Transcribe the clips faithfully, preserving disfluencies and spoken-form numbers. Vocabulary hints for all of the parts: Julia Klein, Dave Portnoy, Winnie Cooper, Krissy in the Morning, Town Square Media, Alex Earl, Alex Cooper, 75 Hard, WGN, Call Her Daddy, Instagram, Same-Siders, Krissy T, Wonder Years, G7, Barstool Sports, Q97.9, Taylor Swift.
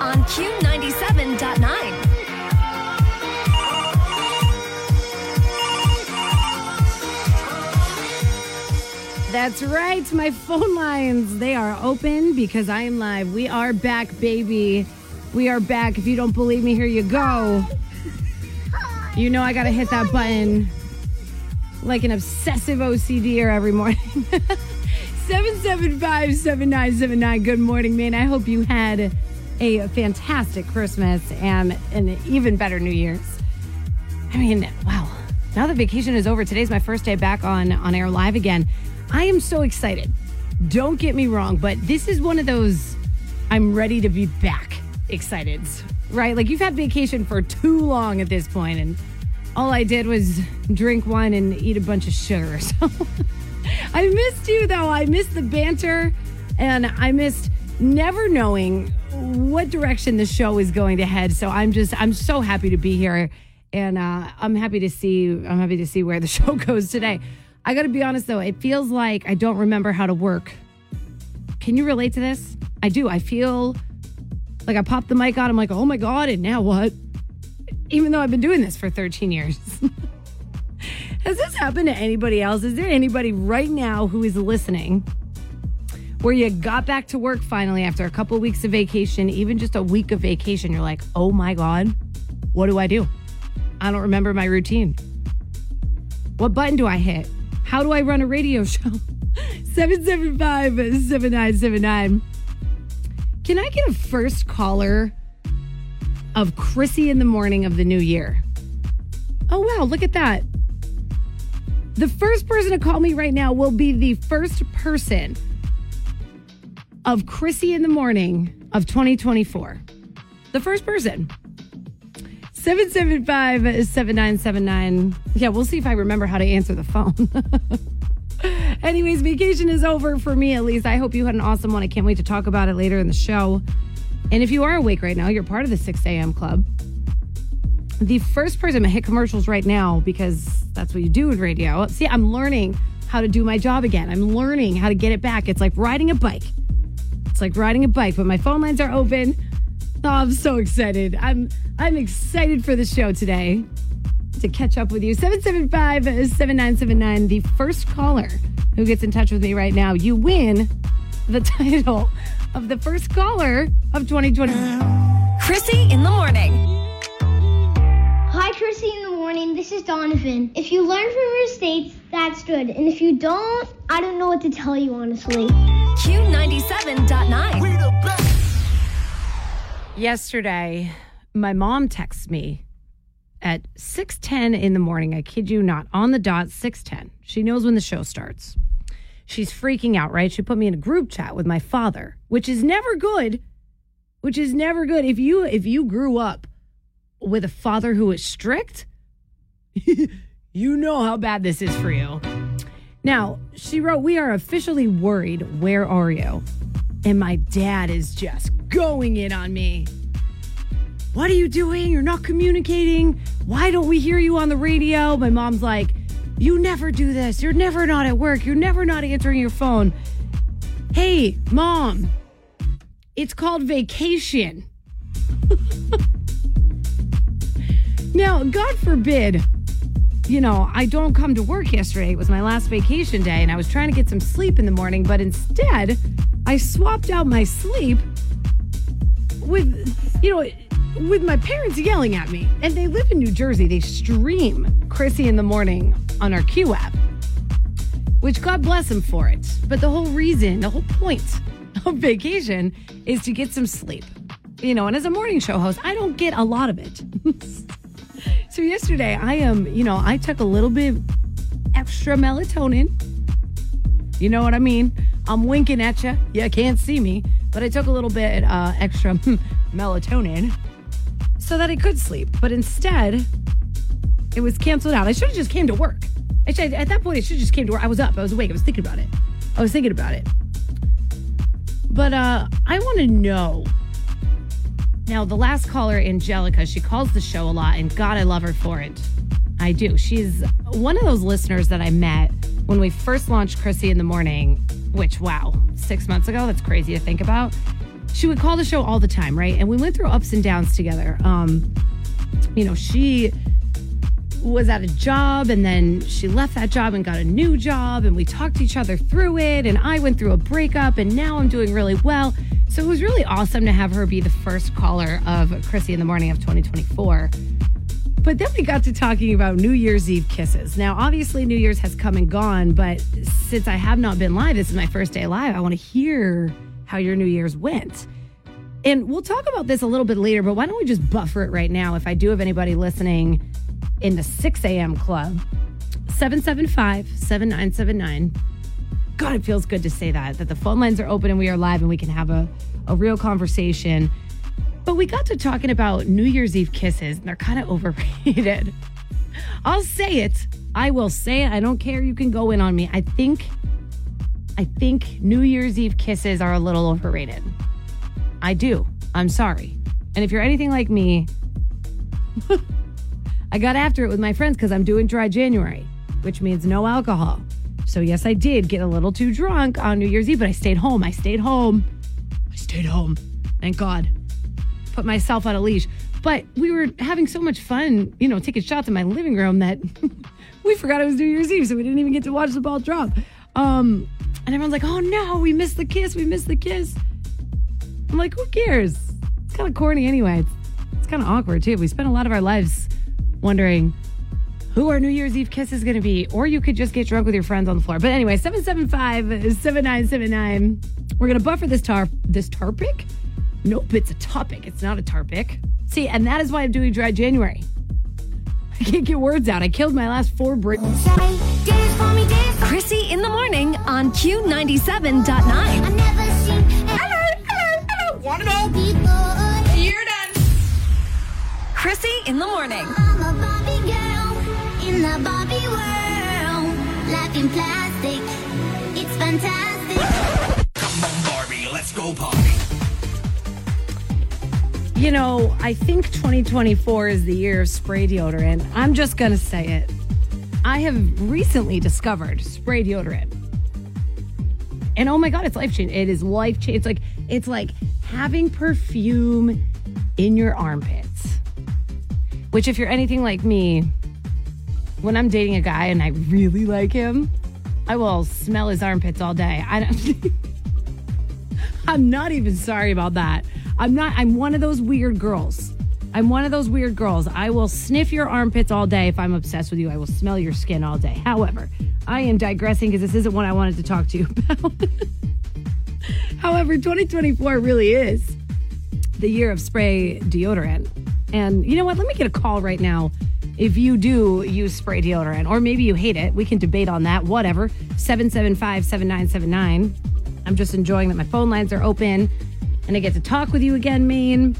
on Q ninety-seven point nine. That's right. My phone lines, they are open because I am live. We are back, baby. We are back. If you don't believe me, here you go. You know I got to hit that button like an obsessive O C D-er every morning. seven seven five, seven nine seven nine. Good morning, Maine. I hope you had a fantastic Christmas and an even better New Year's. I mean, wow. Now that vacation is over, today's my first day back on, on air live again. I am so excited. Don't get me wrong, but this is one of those I'm ready to be back excited, right? Like, you've had vacation for too long at this point, and all I did was drink wine and eat a bunch of sugar. So I missed you, though. I missed the banter, and I missed never knowing what direction the show is going to head. So I'm just, I'm so happy to be here, and uh, I'm happy to see, I'm happy to see where the show goes today. I got to be honest, though. It feels like I don't remember how to work. Can you relate to this? I do. I feel like I popped the mic on. I'm like, oh, my God. And now what? Even though I've been doing this for thirteen years. Has this happened to anybody else? Is there anybody right now who is listening where you got back to work finally after a couple of weeks of vacation, even just a week of vacation? You're like, oh, my God, what do I do? I don't remember my routine. What button do I hit? How do I run a radio show? seven seven five, seven nine seven nine. Can I get a first caller of Krissy in the morning of the new year? Oh, wow. Look at that. The first person to call me right now will be the first person of Krissy in the morning of twenty twenty-four. The first person. seven seven five, seven nine seven nine. Yeah, we'll see if I remember how to answer the phone. Anyways, vacation is over for me, at least. I hope you had an awesome one. I can't wait to talk about it later in the show. And if you are awake right now, you're part of the six a.m. club. The first person to hit commercials right now, because that's what you do in radio. See, I'm learning how to do my job again. I'm learning how to get it back. It's like riding a bike. It's like riding a bike, but my phone lines are open. Oh, I'm so excited. I'm I'm excited for the show today to catch up with you. seven seven five, seven nine seven nine, the first caller who gets in touch with me right now. You win the title of the first caller of twenty twenty. Krissy in the morning. Hi, Krissy in the morning. This is Donovan. If you learn from your mistakes, that's good. And if you don't, I don't know what to tell you, honestly. Q ninety-seven point nine. We the best. Yesterday, my mom texts me at six ten in the morning. I kid you not. On the dot, six ten. She knows when the show starts. She's freaking out, right? She put me in a group chat with my father, which is never good, which is never good. If you if you grew up with a father who is strict, you know how bad this is for you. Now, she wrote, we are officially worried. Where are you? And my dad is just going in on me. What are you doing? You're not communicating. Why don't we hear you on the radio? My mom's like, you never do this. You're never not at work. You're never not answering your phone. Hey, Mom, it's called vacation. Now, God forbid, you know, I don't come to work yesterday. It was my last vacation day, and I was trying to get some sleep in the morning, but instead, I swapped out my sleep with, you know, with my parents yelling at me. And they live in New Jersey. They stream Krissy in the morning on our Q app, which God bless them for it. But the whole reason, the whole point of vacation is to get some sleep. You know, and as a morning show host, I don't get a lot of it. So yesterday, I am, you know, I took a little bit extra melatonin. You know what I mean? I'm winking at you. You can't see me. But I took a little bit uh, extra melatonin. So so that I could sleep. But instead, it was canceled out. I should have just came to work. I should, at that point, I should have just came to work. I was up. I was awake. I was thinking about it. I was thinking about it. But uh, I want to know. Now, the last caller, Angelica, she calls the show a lot, and God, I love her for it. I do. She's one of those listeners that I met when we first launched Krissy in the Morning, which, wow, six months ago, that's crazy to think about. She would call the show all the time, right? And we went through ups and downs together. Um, you know, she was at a job, and then she left that job and got a new job, and we talked each other through it, and I went through a breakup, and now I'm doing really well. So it was really awesome to have her be the first caller of Krissy in the Morning of twenty twenty-four. But then we got to talking about New Year's Eve kisses. Now, obviously, New Year's has come and gone, but since I have not been live, this is my first day live, I want to hear how your New Year's went. And we'll talk about this a little bit later, but why don't we just buffer it right now? If I do have anybody listening in the six a.m. club, seven seven five, seven nine seven nine. God, it feels good to say that, that the phone lines are open and we are live and we can have a, a real conversation. But we got to talking about New Year's Eve kisses, and they're kind of overrated. I'll say it. I will say it. I don't care. You can go in on me. I think, I think New Year's Eve kisses are a little overrated. I do. I'm sorry. And if you're anything like me, I got after it with my friends because I'm doing dry January, which means no alcohol. So yes, I did get a little too drunk on New Year's Eve, but I stayed home. I stayed home. I stayed home. Thank God. Put myself on a leash. But we were having so much fun, you know, taking shots in my living room that we forgot it was New Year's Eve, so we didn't even get to watch the ball drop. Um, and everyone's like, oh no, we missed the kiss. We missed the kiss. I'm like, who cares? It's kind of corny anyway. It's, it's kind of awkward too. We spent a lot of our lives wondering who our New Year's Eve kiss is going to be, or you could just get drunk with your friends on the floor. But anyway, seven seven five, seven nine seven nine. We're going to buffer this tar this tarpic. Nope, it's a topic. It's not a tarpic. See, and that is why I'm doing dry January. I can't get words out. I killed my last four breaks. Krissy in the Morning on Q ninety-seven point nine. I've never seen hello, hello, hello. Want it all? You're done. Krissy in the Morning. I'm a Barbie girl. In the Barbie world, life in plastic, it's fantastic. Come on, Barbie, let's go party. You know, I think twenty twenty-four is the year of spray deodorant. I'm just going to say it. I have recently discovered spray deodorant. And oh my God, it's life-changing. It is life-changing. It's like, it's like having perfume in your armpits. Which, if you're anything like me, when I'm dating a guy and I really like him, I will smell his armpits all day. I don't, I'm not even sorry about that. I'm not, I'm one of those weird girls. I'm one of those weird girls. I will sniff your armpits all day if I'm obsessed with you. I will smell your skin all day. However, I am digressing because this isn't what I wanted to talk to you about. However, twenty twenty-four really is the year of spray deodorant. And you know what? Let me get a call right now. If you do use spray deodorant, or maybe you hate it, we can debate on that, whatever. seven seven five, seven nine seven nine. I'm just enjoying that my phone lines are open and I get to talk with you again, Maine.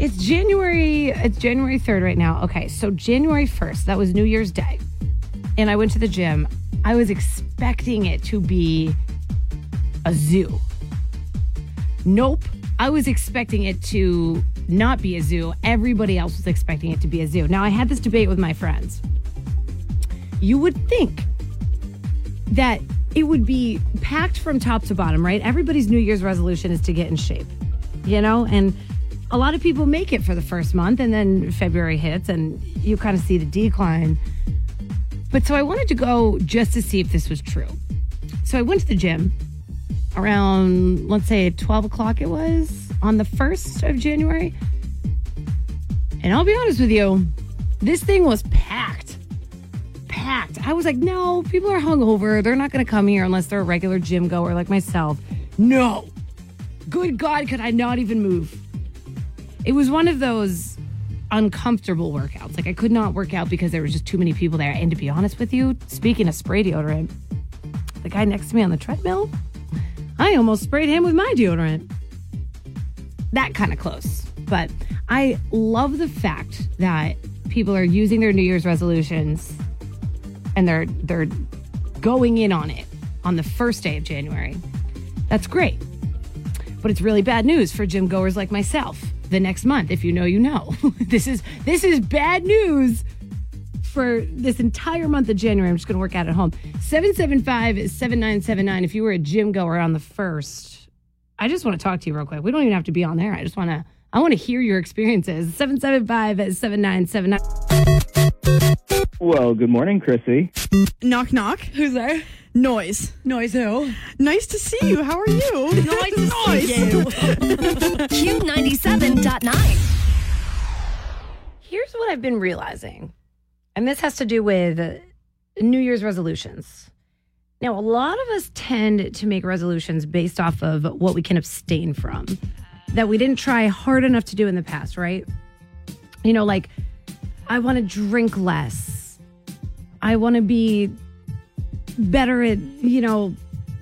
It's January, it's January third right now. Okay, so January first, that was New Year's Day. And I went to the gym. I was expecting it to be a zoo. Nope. I was expecting it to not be a zoo. Everybody else was expecting it to be a zoo. Now, I had this debate with my friends. You would think that it would be packed from top to bottom, right? Everybody's New Year's resolution is to get in shape, you know? And a lot of people make it for the first month, and then February hits, and you kind of see the decline. But so I wanted to go just to see if this was true. So I went to the gym around, let's say, twelve o'clock it was, on the first of January. And I'll be honest with you, this thing was packed. Packed. I was like, no, people are hungover. They're not going to come here unless they're a regular gym goer like myself. No. Good God, could I not even move? It was one of those uncomfortable workouts. Like, I could not work out because there was just too many people there. And to be honest with you, speaking of spray deodorant, the guy next to me on the treadmill, I almost sprayed him with my deodorant. That kind of close. But I love the fact that people are using their New Year's resolutions and they're they're going in on it on the first day of January. That's great. But it's really bad news for gym goers like myself. The next month, if you know, you know. This is this is bad news for this entire month of January. I'm just going to work out at home. seven seven five, seven nine seven nine. If you were a gym goer on the first, I just want to talk to you real quick. We don't even have to be on there. I just want to I want to hear your experiences. seven seven five, seven nine seven nine. Well, good morning, Krissy. Knock, knock. Who's there? Noise. Noise who? Nice to see you. How are you? Nice to see you. Q ninety-seven point nine. Here's what I've been realizing. And this has to do with New Year's resolutions. Now, a lot of us tend to make resolutions based off of what we can abstain from, that we didn't try hard enough to do in the past, right? You know, like, I want to drink less. I want to be better at, you know,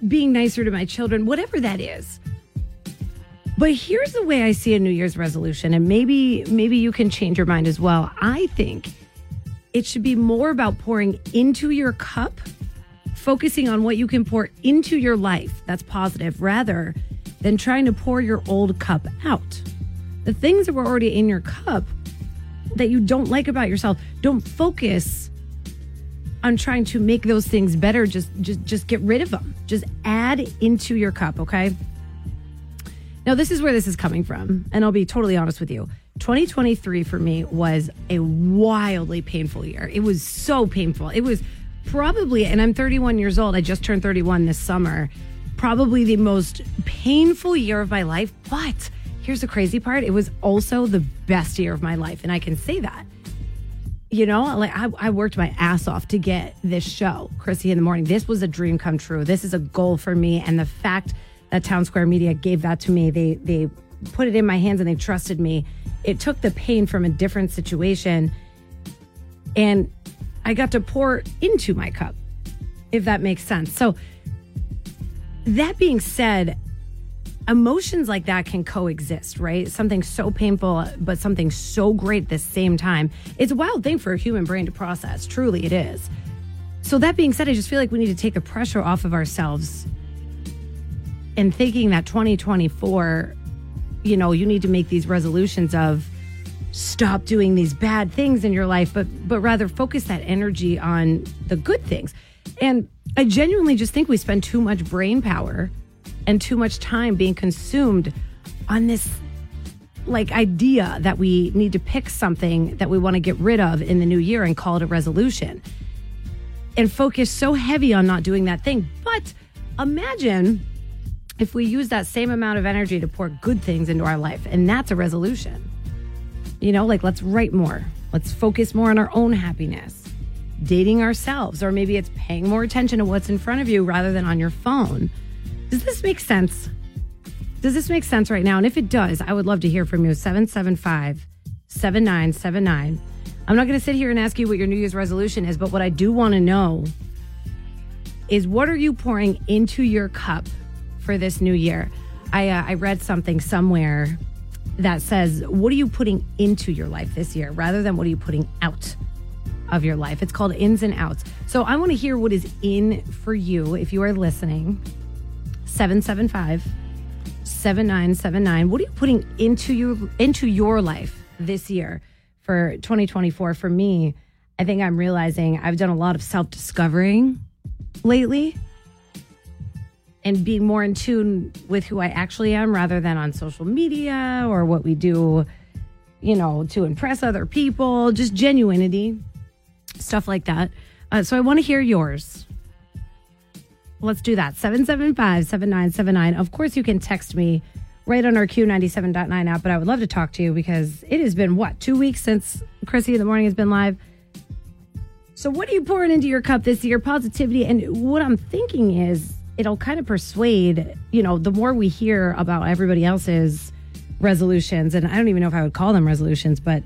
being nicer to my children, whatever that is. But here's the way I see a New Year's resolution, and maybe maybe you can change your mind as well. I think it should be more about pouring into your cup, focusing on what you can pour into your life that's positive, rather than trying to pour your old cup out. The things that were already in your cup that you don't like about yourself, don't focus on trying to make those things better. Just, just, just get rid of them. Just add into your cup, okay? Now, this is where this is coming from, and I'll be totally honest with you. twenty twenty-three for me was a wildly painful year. It was so painful. It was probably, and I'm thirty-one years old. I just turned thirty-one this summer. Probably the most painful year of my life, but here's the crazy part. It was also the best year of my life, and I can say that. You know, like I, I worked my ass off to get this show, Krissy in the Morning. This was a dream come true. This is a goal for me, and the fact that Town Square Media gave that to me, they they put it in my hands and they trusted me. It took the pain from a different situation, and I got to pour into my cup, if that makes sense. So that being said, emotions like that can coexist, right? Something so painful, but something so great at the same time. It's a wild thing for a human brain to process. Truly, it is. So that being said, I just feel like we need to take the pressure off of ourselves and thinking that twenty twenty-four, you know, you need to make these resolutions of stop doing these bad things in your life, but but rather focus that energy on the good things. And I genuinely just think we spend too much brain power and too much time being consumed on this like idea that we need to pick something that we want to get rid of in the new year and call it a resolution, and focus so heavy on not doing that thing. But imagine if we use that same amount of energy to pour good things into our life, and that's a resolution. You know, like, let's write more. Let's focus more on our own happiness. Dating ourselves, or maybe it's paying more attention to what's in front of you rather than on your phone. Does this make sense? Does this make sense right now? And if it does, I would love to hear from you. seven seven five, seven nine seven nine. I'm not going to sit here and ask you what your New Year's resolution is, but what I do want to know is, what are you pouring into your cup for this new year? I, uh, I read something somewhere that says, what are you putting into your life this year rather than what are you putting out of your life? It's called ins and outs. So I want to hear what is in for you if you are listening. seven seven five, seven nine seven nine. What are you putting into your into your life this year for twenty twenty-four? For me, I think I'm realizing I've done a lot of self-discovering lately and being more in tune with who I actually am rather than on social media or what we do, you know, to impress other people, just genuinity. Stuff like that. Uh, so I want to hear yours. Let's do that. seven seven five, seven nine seven nine. Of course, you can text me right on our Q ninety-seven point nine app, but I would love to talk to you because it has been, what, two weeks since Krissy in the Morning has been live? So what are you pouring into your cup this year? Positivity. And what I'm thinking is it'll kind of persuade, you know, the more we hear about everybody else's resolutions, and I don't even know if I would call them resolutions, but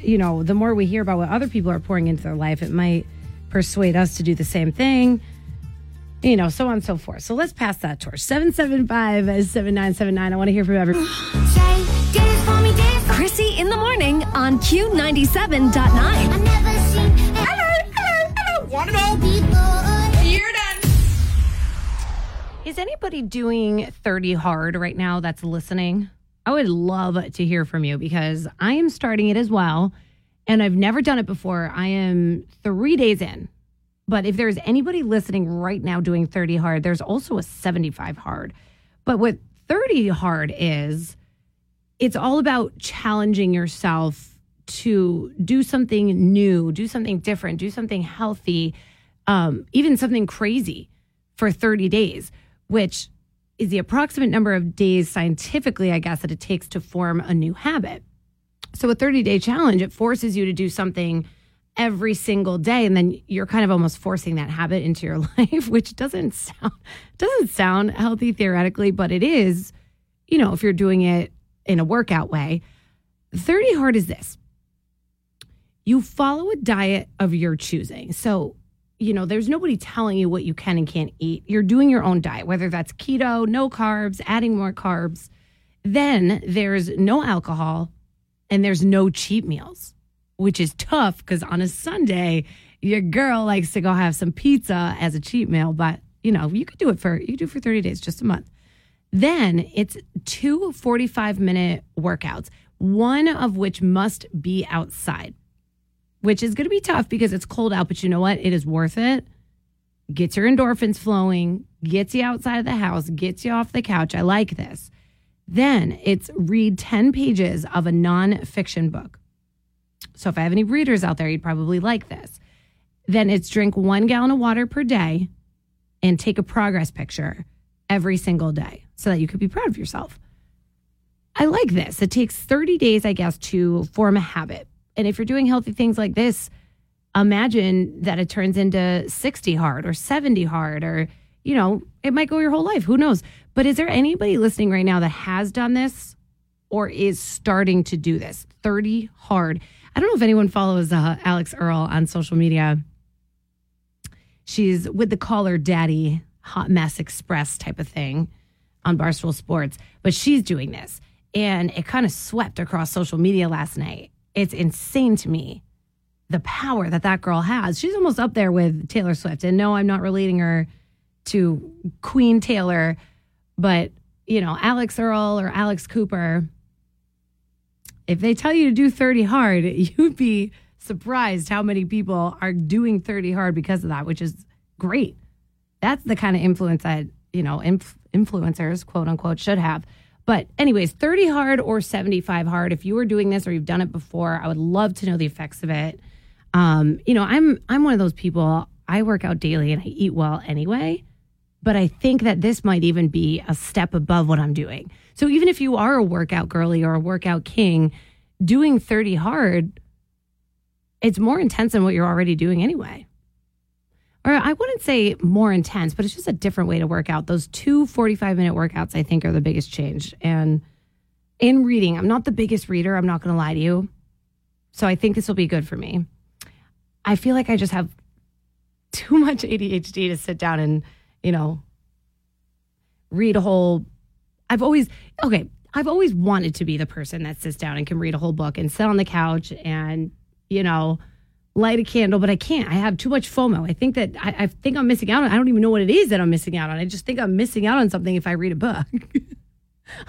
you know, the more we hear about what other people are pouring into their life, it might persuade us to do the same thing, you know, so on and so forth. So let's pass that torch. seven seven five, seven nine seven nine. I want to hear from everyone. Krissy in the Morning on Q ninety-seven point nine. Hello, hello, hello. Want it all? You're done. Is anybody doing thirty hard right now that's listening? I would love to hear from you because I am starting it as well. And I've never done it before. I am three days in. But if there's anybody listening right now doing thirty hard, there's also a seventy-five hard. But what thirty hard is, it's all about challenging yourself to do something new, do something different, do something healthy, um, even something crazy for thirty days, which is the approximate number of days scientifically, I guess, that it takes to form a new habit. So a thirty-day challenge, it forces you to do something every single day, and then you're kind of almost forcing that habit into your life, which doesn't sound doesn't sound healthy theoretically, but it is, you know, if you're doing it in a workout way. thirty hard is this. You follow a diet of your choosing. So, you know, there's nobody telling you what you can and can't eat. You're doing your own diet, whether that's keto, no carbs, adding more carbs. Then there's no alcohol, and there's no cheat meals, which is tough because on a Sunday, your girl likes to go have some pizza as a cheat meal. But, you know, you could do it for you could do it for thirty days, just a month. Then it's two forty-five minute workouts, one of which must be outside, which is going to be tough because it's cold out. But you know what? It is worth it. Gets your endorphins flowing, gets you outside of the house, gets you off the couch. I like this. Then it's read ten pages of a nonfiction book. So if I have any readers out there, you'd probably like this. Then it's drink one gallon of water per day and take a progress picture every single day so that you could be proud of yourself. I like this. It takes thirty days, I guess, to form a habit. And if you're doing healthy things like this, imagine that it turns into sixty hard or seventy hard or, you know, it might go your whole life. Who knows? But is there anybody listening right now that has done this or is starting to do this? thirty hard. I don't know if anyone follows uh, Alex Earl on social media. She's with the Call Her Daddy Hot Mess Express type of thing on Barstool Sports. But she's doing this. And it kind of swept across social media last night. It's insane to me, the power that that girl has. She's almost up there with Taylor Swift. And no, I'm not relating her to Queen Taylor, but, you know, Alex Earl or Alex Cooper, if they tell you to do thirty hard, you'd be surprised how many people are doing thirty hard because of that, which is great. That's the kind of influence that, you know, inf- influencers, quote unquote, should have. But anyways, thirty hard or seventy-five hard, if you are doing this or you've done it before, I would love to know the effects of it. Um, you know, I'm I'm one of those people. I work out daily and I eat well anyway, but I think that this might even be a step above what I'm doing. So even if you are a workout girly or a workout king, doing thirty hard, it's more intense than what you're already doing anyway. Or I wouldn't say more intense, but it's just a different way to work out. Those two forty-five minute workouts, I think, are the biggest change. And in reading, I'm not the biggest reader. I'm not going to lie to you. So I think this will be good for me. I feel like I just have too much A D H D to sit down and, you know, read a whole. I've always, okay, I've always wanted to be the person that sits down and can read a whole book and sit on the couch and, you know, light a candle, but I can't. I have too much FOMO. I think that, I, I think I'm missing out on, I don't even know what it is that I'm missing out on. I just think I'm missing out on something if I read a book.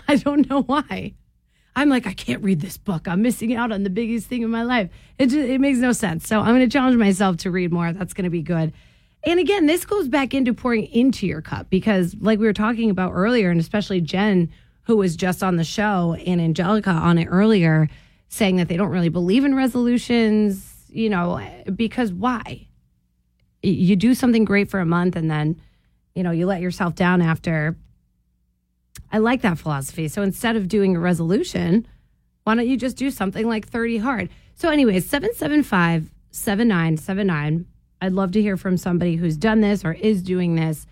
I don't know why. I'm like, I can't read this book. I'm missing out on the biggest thing in my life. It just, it makes no sense. So I'm going to challenge myself to read more. That's going to be good. And again, this goes back into pouring into your cup because like we were talking about earlier, and especially Jen, who was just on the show, and Angelica on it earlier, saying that they don't really believe in resolutions, you know, because why? You do something great for a month and then, you know, you let yourself down after. I like that philosophy. So instead of doing a resolution, why don't you just do something like thirty hard? So anyways, seven seven five, seven nine seven nine. I'd love to hear from somebody who's done this or is doing this.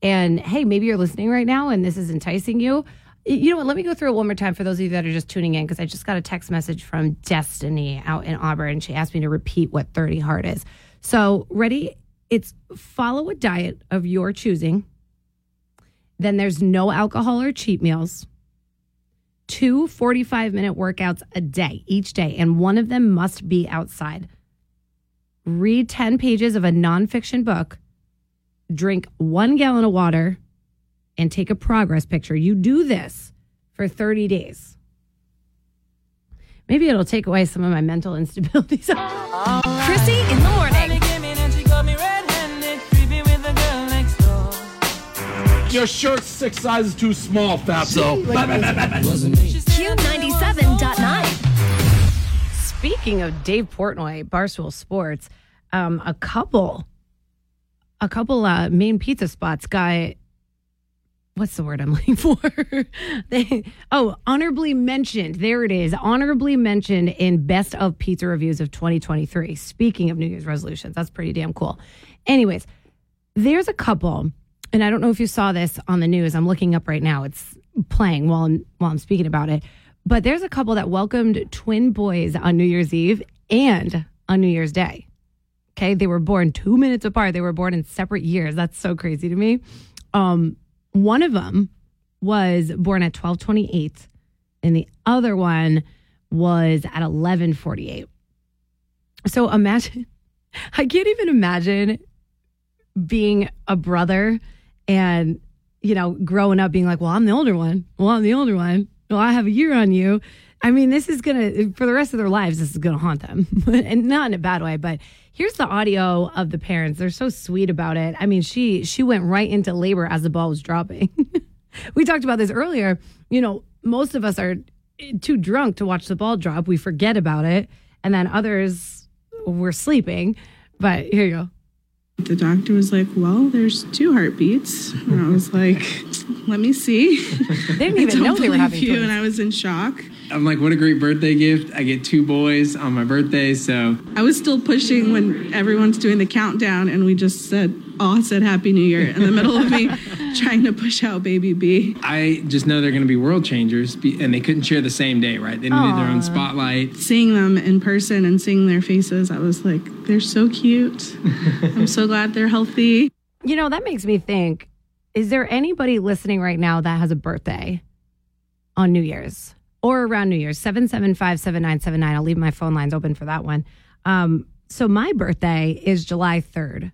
And hey, maybe you're listening right now and this is enticing you. You know what? Let me go through it one more time for those of you that are just tuning in, because I just got a text message from Destiny out in Auburn. She asked me to repeat what thirty hard is. So ready? It's follow a diet of your choosing. Then there's no alcohol or cheat meals. two forty-five minute workouts a day, each day, and one of them must be outside. Read ten pages of a nonfiction book, drink one gallon of water, and take a progress picture. You do this for thirty days. Maybe it'll take away some of my mental instabilities. Krissy in the morning. Your shirt's six sizes too small, Fabso. Q ninety-seven point nine. Speaking of Dave Portnoy, Barstool Sports, um, a couple, a couple uh, main pizza spots got, what's the word I'm looking for? they, oh, honorably mentioned. There it is. Honorably mentioned in Best of Pizza Reviews of twenty twenty-three. Speaking of New Year's resolutions, that's pretty damn cool. Anyways, there's a couple... And I don't know if you saw this on the news. I'm looking up right now. It's playing while I'm, while I'm speaking about it. But there's a couple that welcomed twin boys on New Year's Eve and on New Year's Day. Okay, they were born two minutes apart. They were born in separate years. That's so crazy to me. Um, one of them was born at twelve twenty-eight, and the other one was at eleven forty-eight. So imagine, I can't even imagine being a brother. And, you know, growing up being like, well, I'm the older one. Well, I'm the older one. Well, I have a year on you. I mean, this is going to, for the rest of their lives, this is going to haunt them. And not in a bad way, but here's the audio of the parents. They're so sweet about it. I mean, she she went right into labor as the ball was dropping. We talked about this earlier. You know, most of us are too drunk to watch the ball drop. We forget about it. And then others, we're sleeping. But here you go. The doctor was like, well, there's two heartbeats. And I was like, let me see. They didn't even know they were having twins. And I was in shock. I'm like, what a great birthday gift. I get two boys on my birthday, so. I was still pushing when everyone's doing the countdown, and we just said, all said Happy New Year in the middle of me trying to push out baby B. I just know they're going to be world changers, and they couldn't share the same day, right? They needed Aww. Their own spotlight. Seeing them in person and seeing their faces, I was like, they're so cute. I'm so glad they're healthy. You know, that makes me think, is there anybody listening right now that has a birthday on New Year's? Or around New Year's, seven seven five, seven nine seven nine. I'll leave my phone lines open for that one. Um, so my birthday is July third.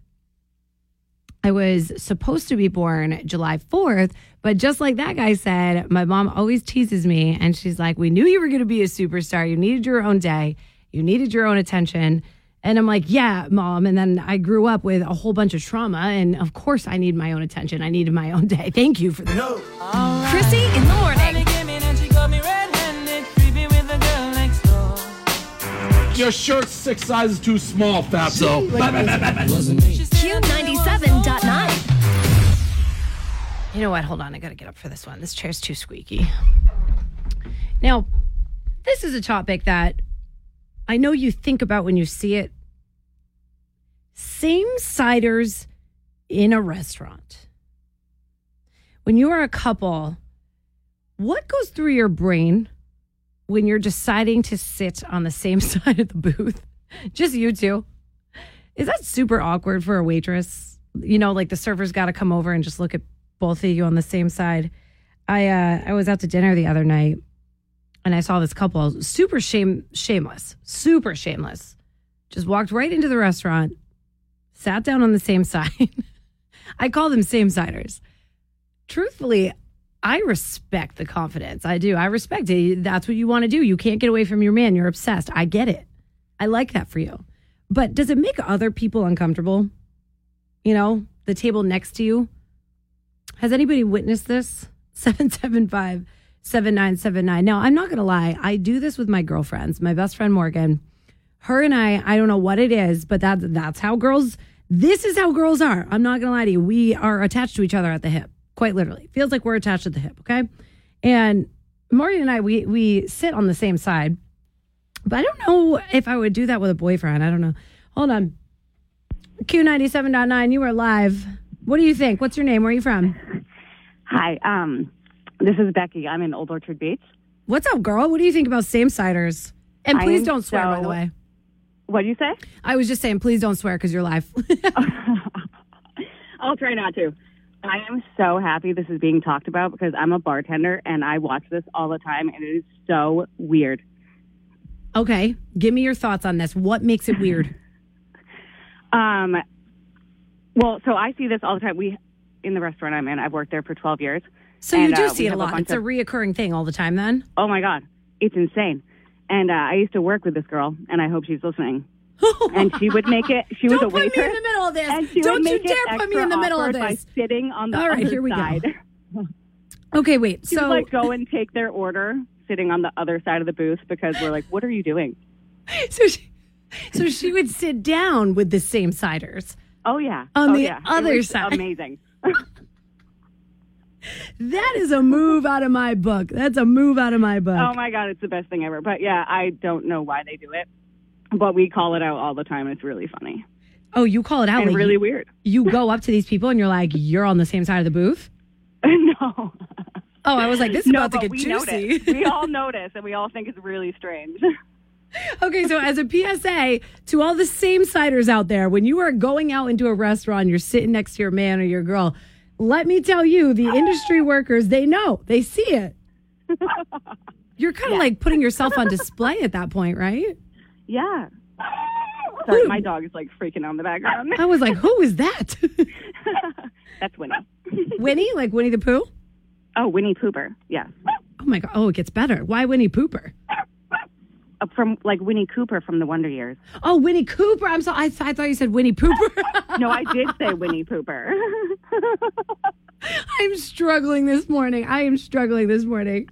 I was supposed to be born July fourth, but just like that guy said, my mom always teases me, and she's like, we knew you were going to be a superstar. You needed your own day. You needed your own attention. And I'm like, yeah, Mom. And then I grew up with a whole bunch of trauma, and of course I need my own attention. I needed my own day. Thank you for that. No. Right. Krissy in the morning. Your shirt's six sizes too small, Fabso. Q ninety-seven point nine. You know what? Hold on. I got to get up for this one. This chair's too squeaky. Now, this is a topic that I know you think about when you see it. Same-siders in a restaurant. When you are a couple, what goes through your brain when you're deciding to sit on the same side of the booth, just you two? Is that super awkward for a waitress? You know, like the server's got to come over and just look at both of you on the same side. I uh, I was out to dinner the other night, and I saw this couple, super shame shameless, super shameless, just walked right into the restaurant, sat down on the same side. I call them same-siders. Truthfully, I respect the confidence. I do. I respect it. That's what you want to do. You can't get away from your man. You're obsessed. I get it. I like that for you. But does it make other people uncomfortable? You know, the table next to you? Has anybody witnessed this? seven seven five, seven nine seven nine. Now, I'm not going to lie. I do this with my girlfriends. My best friend, Morgan. Her and I, I don't know what it is, but that, that's how girls, this is how girls are. I'm not going to lie to you. We are attached to each other at the hip. Quite literally. Feels like we're attached at the hip, okay? And Morgan and I, we we sit on the same side. But I don't know if I would do that with a boyfriend. I don't know. Hold on. Q ninety-seven point nine, you are live. What do you think? What's your name? Where are you from? Hi. Um, this is Becky. I'm in Old Orchard Beach. What's up, girl? What do you think about same-siders? And please don't swear, so... by the way. What do you say? I was just saying, please don't swear because you're live. I'll try not to. I am so happy this is being talked about because I'm a bartender and I watch this all the time and it is so weird. Okay. Give me your thoughts on this. What makes it weird? um, well, so I see this all the time. We, in the restaurant I'm in, I've worked there for twelve years. So and, you do uh, see it a lot. A it's of, a reoccurring thing all the time then? Oh, my God. It's insane. And uh, I used to work with this girl, and I hope she's listening. And she would make it. She was a waitress. Don't put me in the middle of this. Don't you dare put me in the middle of this. By sitting on the All right, other here we side. Go. Okay, wait. She so would, like, go and take their order, sitting on the other side of the booth because we're like, "What are you doing?" So she, so she would sit down with the same-siders. Oh yeah, on oh, the yeah. other it was side. Amazing. That is a move out of my book. That's a move out of my book. Oh my God, it's the best thing ever. But yeah, I don't know why they do it. But we call it out all the time. It's really funny. Oh, you call it out? And like, really weird. You go up to these people and you're like, you're on the same side of the booth? No. Oh, I was like, this is no, about to get we juicy. Notice. We all notice and we all think it's really strange. Okay, so as a P S A to all the same-siders out there, when you are going out into a restaurant, you're sitting next to your man or your girl, let me tell you, the industry workers, they know. They see it. You're kind of yeah. like putting yourself on display at that point, right? Yeah. Sorry, my dog is like freaking out in the background. I was like, who is that? That's Winnie. Winnie? Like Winnie the Pooh? Oh, Winnie Cooper. Yeah. Oh, my God. Oh, it gets better. Why Winnie Pooper? Uh, from like Winnie Cooper from the Wonder Years. Oh, Winnie Cooper. I'm so I, I thought you said Winnie Pooper. No, I did say Winnie Pooper. I'm struggling this morning. I am struggling this morning.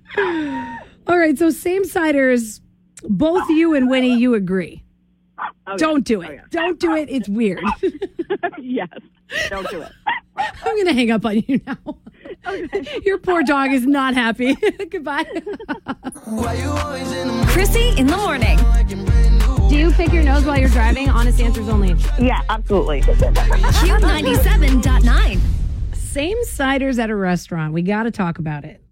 All right. So same-siders. Both you and Winnie, you agree. Oh, don't yeah. do it. Oh, yeah. Don't do it. It's weird. Yes. Don't do it. I'm going to hang up on you now. Okay. Your poor dog is not happy. Goodbye. Krissy in the morning. Do you pick your nose while you're driving? Honest answers only. Yeah, absolutely. Q ninety-seven point nine. Same-siders at a restaurant. We got to talk about it.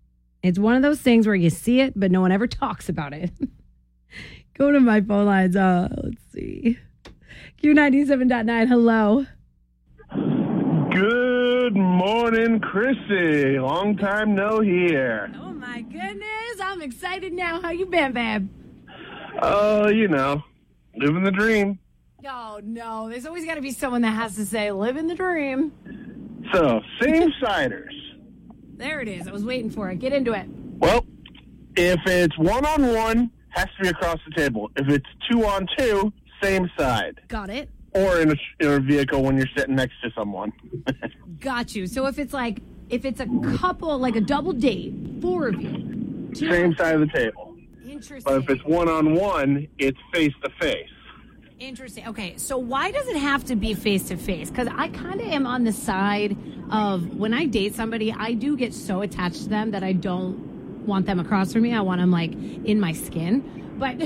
It's one of those things where you see it, but no one ever talks about it. Go to my phone lines. Uh, let's see. Q ninety-seven point nine, hello. Good morning, Krissy. Long time no hear. Oh, my goodness. I'm excited now. How you been, babe? Oh, uh, you know, living the dream. Oh, no. There's always got to be someone that has to say, living the dream. So, same-siders. There it is. I was waiting for it. Get into it. Well, if it's one-on-one, has to be across the table. If it's two on two, same side. Got it. Or in a, in a vehicle when you're sitting next to someone. Got you. So if it's like, if it's a couple, like a double date, four of you. Two same side of the table. Interesting. But if it's one on one, it's face to face. Interesting. Okay. So why does it have to be face to face? Because I kind of am on the side of when I date somebody, I do get so attached to them that I don't want them across from me. I want them like in my skin. But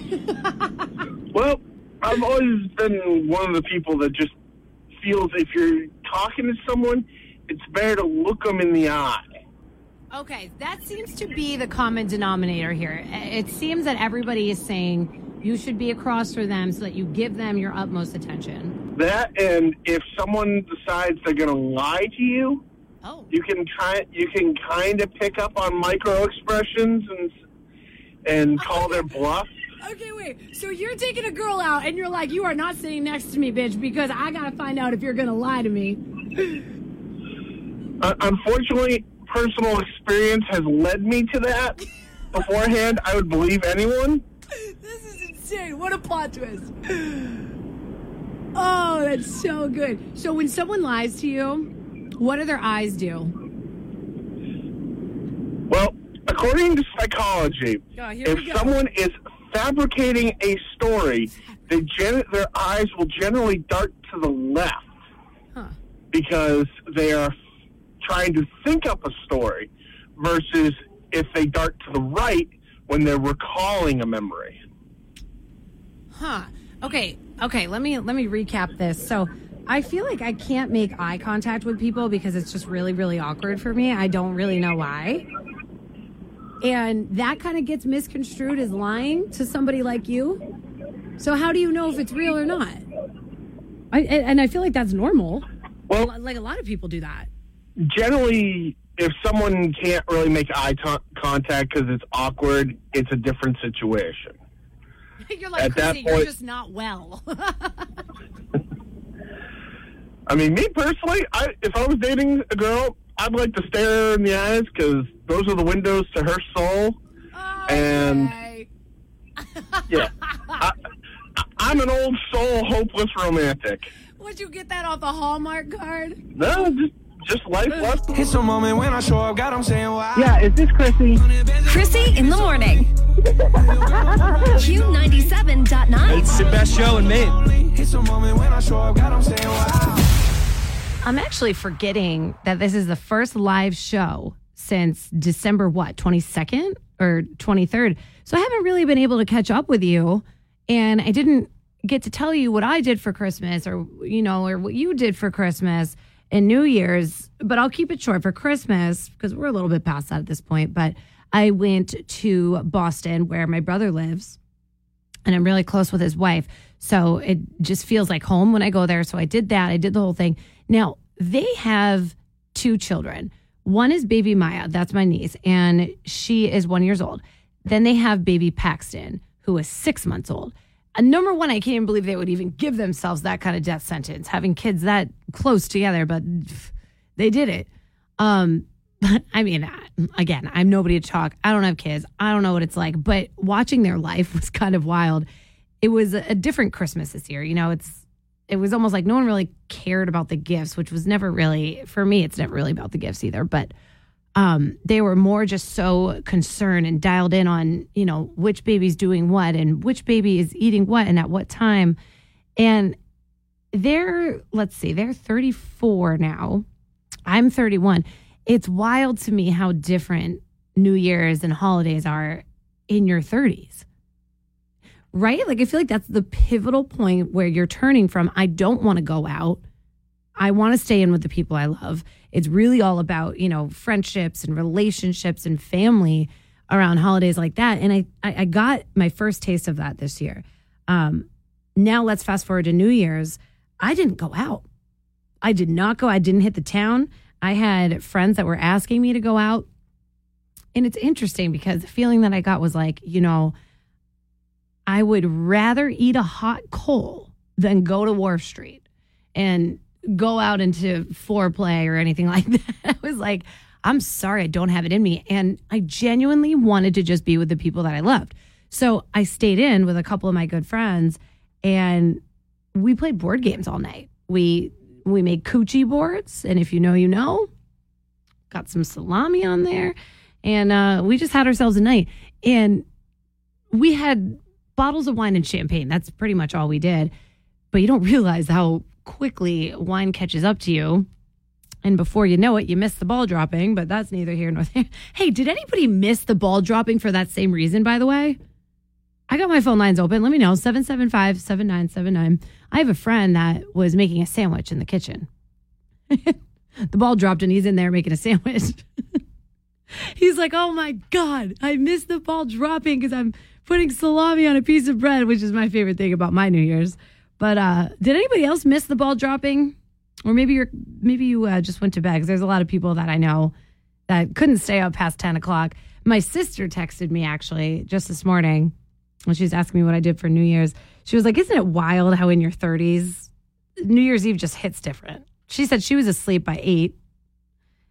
well, I've always been one of the people that just feels if you're talking to someone, it's better to look them in the eye. Okay, that seems to be the common denominator here. It seems that everybody is saying you should be across from them so that you give them your utmost attention. That, and if someone decides they're going to lie to you, oh. You can kind you can kind of pick up on micro expressions and and call okay. their bluff. Okay, wait. So you're taking a girl out and you're like, you are not sitting next to me, bitch, because I gotta find out if you're gonna lie to me. Uh, unfortunately, personal experience has led me to that. Beforehand, I would believe anyone. This is insane. What a plot twist. Oh, that's so good. So when someone lies to you, what do their eyes do? Well, according to psychology, oh, if someone is fabricating a story, they gen- their eyes will generally dart to the left huh. because they are trying to think up a story versus if they dart to the right when they're recalling a memory. Huh. Okay. Okay. Let me let me recap this. So I feel like I can't make eye contact with people because it's just really, really awkward for me. I don't really know why. And that kind of gets misconstrued as lying to somebody like you. So how do you know if it's real or not? I, and I feel like that's normal. Well, like a lot of people do that. generally, if someone can't really make eye t- contact because it's awkward, it's a different situation. You're like, Krissy, you're just not well. I mean, me personally, I, if I was dating a girl, I'd like to stare her in the eyes because those are the windows to her soul. Oh, and okay. Yeah, I, I'm an old soul, hopeless romantic. Would you get that off a Hallmark card? No, just... Just life left. It's a moment when I show up, God, I'm saying why. Yeah, is this Krissy? Krissy in the morning. Q ninety-seven point nine. It's the best show in Maine. It's a moment when I show up, God, I'm saying why. I'm actually forgetting that this is the first live show since December, what, twenty-second or twenty-third. So I haven't really been able to catch up with you. And I didn't get to tell you what I did for Christmas or, you know, or what you did for Christmas and New Year's, but I'll keep it short for Christmas because we're a little bit past that at this point. But I went to Boston where my brother lives and I'm really close with his wife. So it just feels like home when I go there. So I did that. I did the whole thing. Now they have two children. One is baby Maya. That's my niece. And she is one years old. Then they have baby Paxton, who is six months old. Number one, I can't believe they would even give themselves that kind of death sentence, having kids that close together, but they did it. Um, I mean, again, I'm nobody to talk. I don't have kids. I don't know what it's like, but watching their life was kind of wild. It was a different Christmas this year. You know, it's it was almost like no one really cared about the gifts, which was never really, for me, it's never really about the gifts either, but Um, they were more just so concerned and dialed in on, you know, which baby's doing what and which baby is eating what and at what time. And they're, let's see, they're thirty-four now. I'm thirty-one. It's wild to me how different New Year's and holidays are in your thirties, right? Like, I feel like that's the pivotal point where you're turning from, I don't want to go out. I want to stay in with the people I love. It's really all about, you know, friendships and relationships and family around holidays like that. And I, I got my first taste of that this year. Um, now let's fast forward to New Year's. I didn't go out. I did not go. I didn't hit the town. I had friends that were asking me to go out. And it's interesting because the feeling that I got was like, you know, I would rather eat a hot coal than go to Wharf Street and go out into foreplay or anything like that. I was like, I'm sorry, I don't have it in me. And I genuinely wanted to just be with the people that I loved. So I stayed in with a couple of my good friends and we played board games all night. We we made coochie boards. And if you know, you know, got some salami on there. And uh, we just had ourselves a night. And we had bottles of wine and champagne. That's pretty much all we did. But you don't realize how quickly wine catches up to you, and before you know it, you miss the ball dropping, but that's neither here nor there. Hey, did anybody miss the ball dropping for that same reason, by the way? I got my phone lines open. Let me know, seven seven five, seven nine seven nine. I have a friend that was making a sandwich in the kitchen. The ball dropped and he's in there making a sandwich. He's like, oh my God, I missed the ball dropping because I'm putting salami on a piece of bread, which is my favorite thing about my New Year's. But uh, did anybody else miss the ball dropping? Or maybe you're maybe you uh, just went to bed, because there's a lot of people that I know that couldn't stay up past ten o'clock. My sister texted me actually just this morning when she was asking me what I did for New Year's. She was like, isn't it wild how in your thirties, New Year's Eve just hits different? She said she was asleep by eight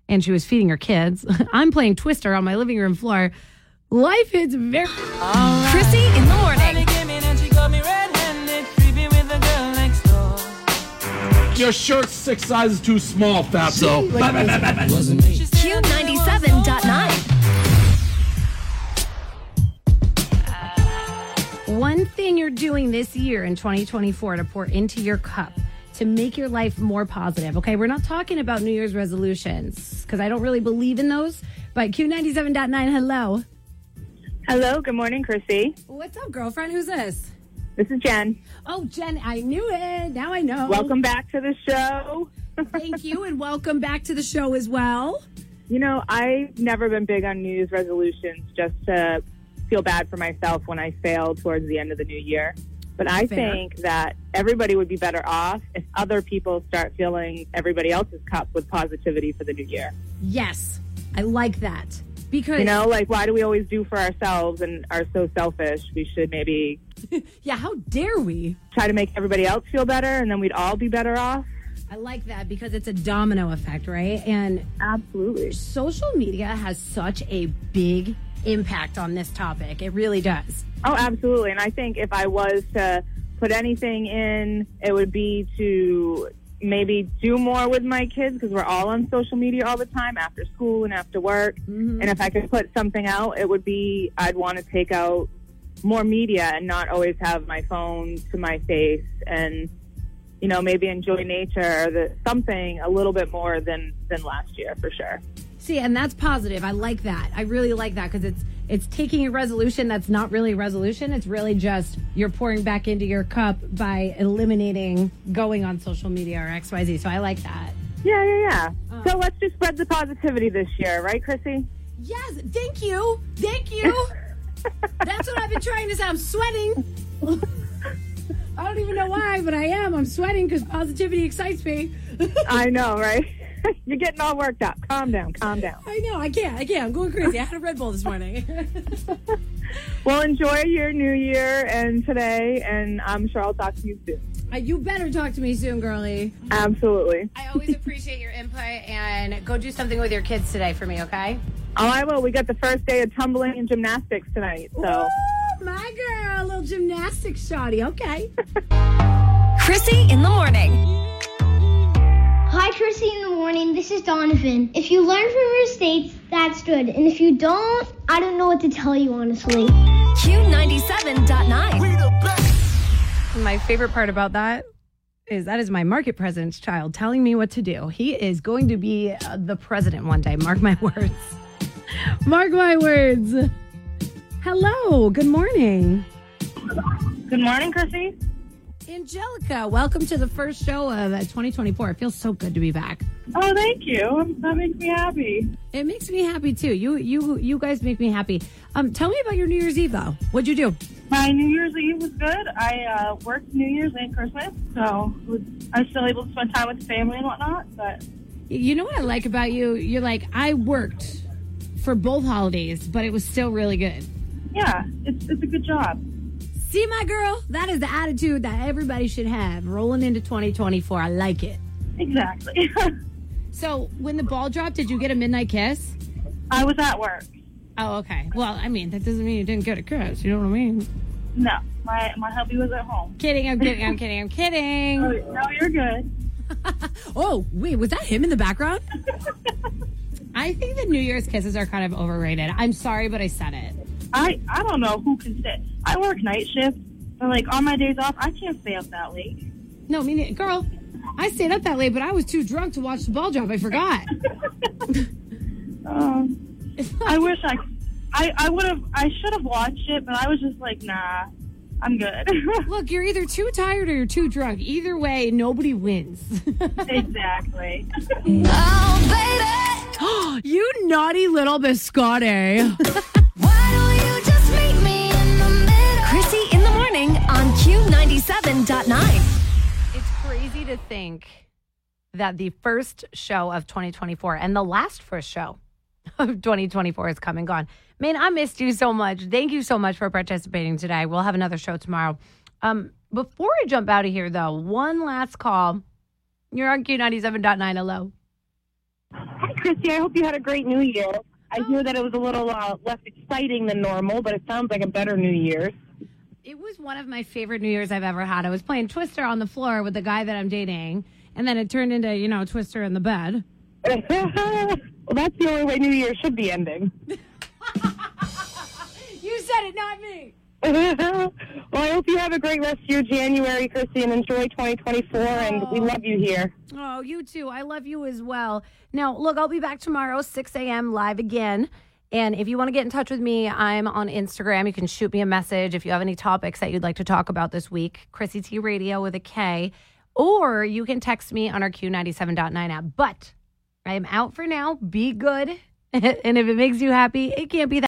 and she was feeding her kids. I'm playing Twister on my living room floor. Life is very... Right. Krissy in the morning. Your shirt's six sizes too small, Fabso. Q ninety-seven point nine. One thing you're doing this year in twenty twenty-four to pour into your cup to make your life more positive. Okay, we're not talking about New Year's resolutions because I don't really believe in those. But Q ninety-seven point nine, hello. Hello, good morning, Krissy. What's up, girlfriend? Who's this? This is Jen. Oh, Jen, I knew it. Now I know. Welcome back to the show. Thank you, and welcome back to the show as well. You know, I've never been big on New Year's resolutions, just to feel bad for myself when I fail towards the end of the new year. But I Fair. think that everybody would be better off if other people start filling everybody else's cup with positivity for the new year. Yes. I like that. Because, you know, like, why do we always do for ourselves and are so selfish? We should maybe... yeah, how dare we? Try to make everybody else feel better, and then we'd all be better off. I like that because it's a domino effect, right? And absolutely. Social media has such a big impact on this topic. It really does. Oh, absolutely. And I think if I was to put anything in, it would be to maybe do more with my kids because we're all on social media all the time after school and after work. Mm-hmm. And if I could put something out, it would be I'd want to take out more media and not always have my phone to my face and, you know, maybe enjoy nature or the, something a little bit more than, than last year for sure. See, and that's positive. I like that. I really like that because it's it's taking a resolution that's not really a resolution. It's really just you're pouring back into your cup by eliminating going on social media or X Y Z. So I like that. Yeah, yeah, yeah. Uh, so let's just spread the positivity this year, right, Krissy? Yes. Thank you. Thank you. That's what I've been trying to say. I'm sweating. I don't even know why, but I am. I'm sweating because positivity excites me. I know, right? You're getting all worked up. Calm down, calm down. I know, I can't, I can't. I'm going crazy. I had a Red Bull this morning. Well, enjoy your new year and today, and I'm sure I'll talk to you soon. Uh, you better talk to me soon, girlie. Absolutely. I always appreciate your input, and go do something with your kids today for me, okay? Oh, I will. We got the first day of tumbling and gymnastics tonight, so... Ooh, my girl, a little gymnastics shoddy, okay. Krissy in the Morning. Hi, Krissy in the Morning. This is Donovan. If you learn from your mistakes, that's good. And if you don't, I don't know what to tell you, honestly. Q ninety-seven point nine. We the best. My favorite part about that is that is my market president's child telling me what to do. He is going to be uh, the president one day. Mark my words. Mark my words. Hello. Good morning. Good morning, Krissy. Angelica, welcome to the first show of twenty twenty-four. It feels so good to be back. Oh, thank you. That makes me happy. It makes me happy, too. You you, you guys make me happy. Um, tell me about your New Year's Eve, though. What'd you do? My New Year's Eve was good. I uh, worked New Year's and Christmas, so was, I was still able to spend time with the family and whatnot. But you know what I like about you? You're like, I worked for both holidays, but it was still really good. Yeah, it's it's a good job. See, my girl, that is the attitude that everybody should have rolling into twenty twenty-four. I like it. Exactly. So when the ball dropped, did you get a midnight kiss? I was at work. Oh, okay. Well, I mean, that doesn't mean you didn't get a kiss. You know what I mean? No. My my hubby was at home. Kidding. I'm kidding. I'm kidding. I'm kidding. Oh, no, you're good. Oh, wait. Was that him in the background? I think that New Year's kisses are kind of overrated. I'm sorry, but I said it. I, I don't know who can sit. I work night shift, but, like, on my days off, I can't stay up that late. No, I mean, girl, I stayed up that late, but I was too drunk to watch the ball drop. I forgot. um, I wish I I, I would have, I should have watched it, but I was just like, nah, I'm good. Look, you're either too tired or you're too drunk. Either way, nobody wins. Exactly. Oh, baby. You naughty little biscotti. Q ninety-seven point nine. It's crazy to think that the first show of twenty twenty-four and the last first show of twenty twenty-four is come and gone. Man, I missed you so much. Thank you so much for participating today. We'll have another show tomorrow. Um, before I jump out of here, though, one last call. You're on Q ninety-seven point nine. Hello. Hi, Krissy. I hope you had a great New Year. I knew that it was a little uh, less exciting than normal, but it sounds like a better New Year's. It was one of my favorite New Year's I've ever had. I was playing Twister on the floor with the guy that I'm dating, and then it turned into, you know, Twister in the bed. Well, that's the only way New Year should be ending. You said it, not me. Well, I hope you have a great rest of your January, Krissy, and enjoy twenty twenty-four, and oh. We love you here. Oh, you too. I love you as well. Now, look, I'll be back tomorrow, six a.m. live again. And if you want to get in touch with me, I'm on Instagram. You can shoot me a message if you have any topics that you'd like to talk about this week. Krissy T Radio with a K. Or you can text me on our Q ninety-seven point nine app. But I am out for now. Be good. And if it makes you happy, it can't be that.